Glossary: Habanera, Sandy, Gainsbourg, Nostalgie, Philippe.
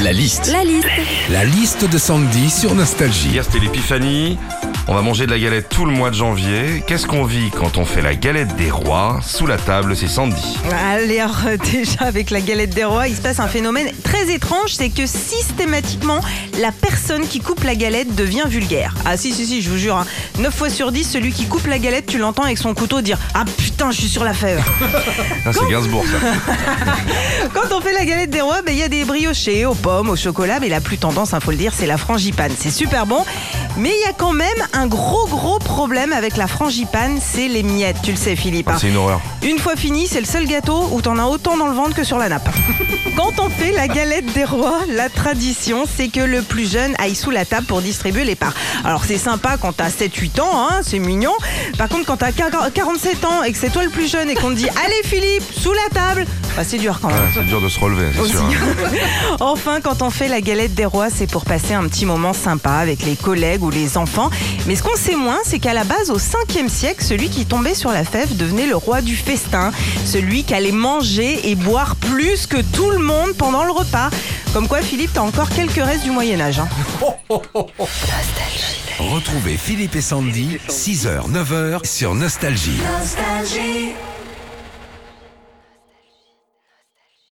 La liste de Sandy sur Nostalgie. Hier, c'était l'épiphanie. On va manger de la galette tout le mois de janvier. Qu'est-ce qu'on vit quand on fait la galette des rois? Sous la table, c'est Sandy. Allez, alors déjà, avec la galette des rois, il se passe un phénomène très étrange. C'est que systématiquement, la personne qui coupe la galette devient vulgaire. Ah si, je vous jure. Hein. 9 fois sur 10, celui qui coupe la galette, tu l'entends avec son couteau dire « Ah putain, je suis sur la fève !» C'est Gainsbourg, ça. Quand on fait la galette des rois, il y a des briochés aux pommes, au chocolat. Mais la plus tendance, faut le dire, c'est la frangipane. C'est super bon. Mais il y a quand même un gros problème avec la frangipane, c'est les miettes. Tu le sais, Philippe. C'est une horreur. Une fois fini, c'est le seul gâteau où t'en as autant dans le ventre que sur la nappe. Quand on fait la galette des rois, la tradition, c'est que le plus jeune aille sous la table pour distribuer les parts. Alors c'est sympa quand t'as 7-8 ans, hein, c'est mignon. Par contre, quand t'as 47 ans et que c'est toi le plus jeune et qu'on te dit « Allez Philippe, sous la table !» c'est dur quand même. Ouais, c'est dur de se relever, c'est sûr. Hein. Enfin, quand on fait la galette des rois, c'est pour passer un petit moment sympa avec les collègues ou les enfants. Mais ce qu'on sait moins, c'est qu'à la base, au 5e siècle, celui qui tombait sur la fève devenait le roi du festin. Celui qui allait manger et boire plus que tout le monde pendant le repas. Comme quoi, Philippe, t'as encore quelques restes du Moyen-Âge. Hein. Retrouvez Philippe et Sandy, 6h-9h sur Nostalgie.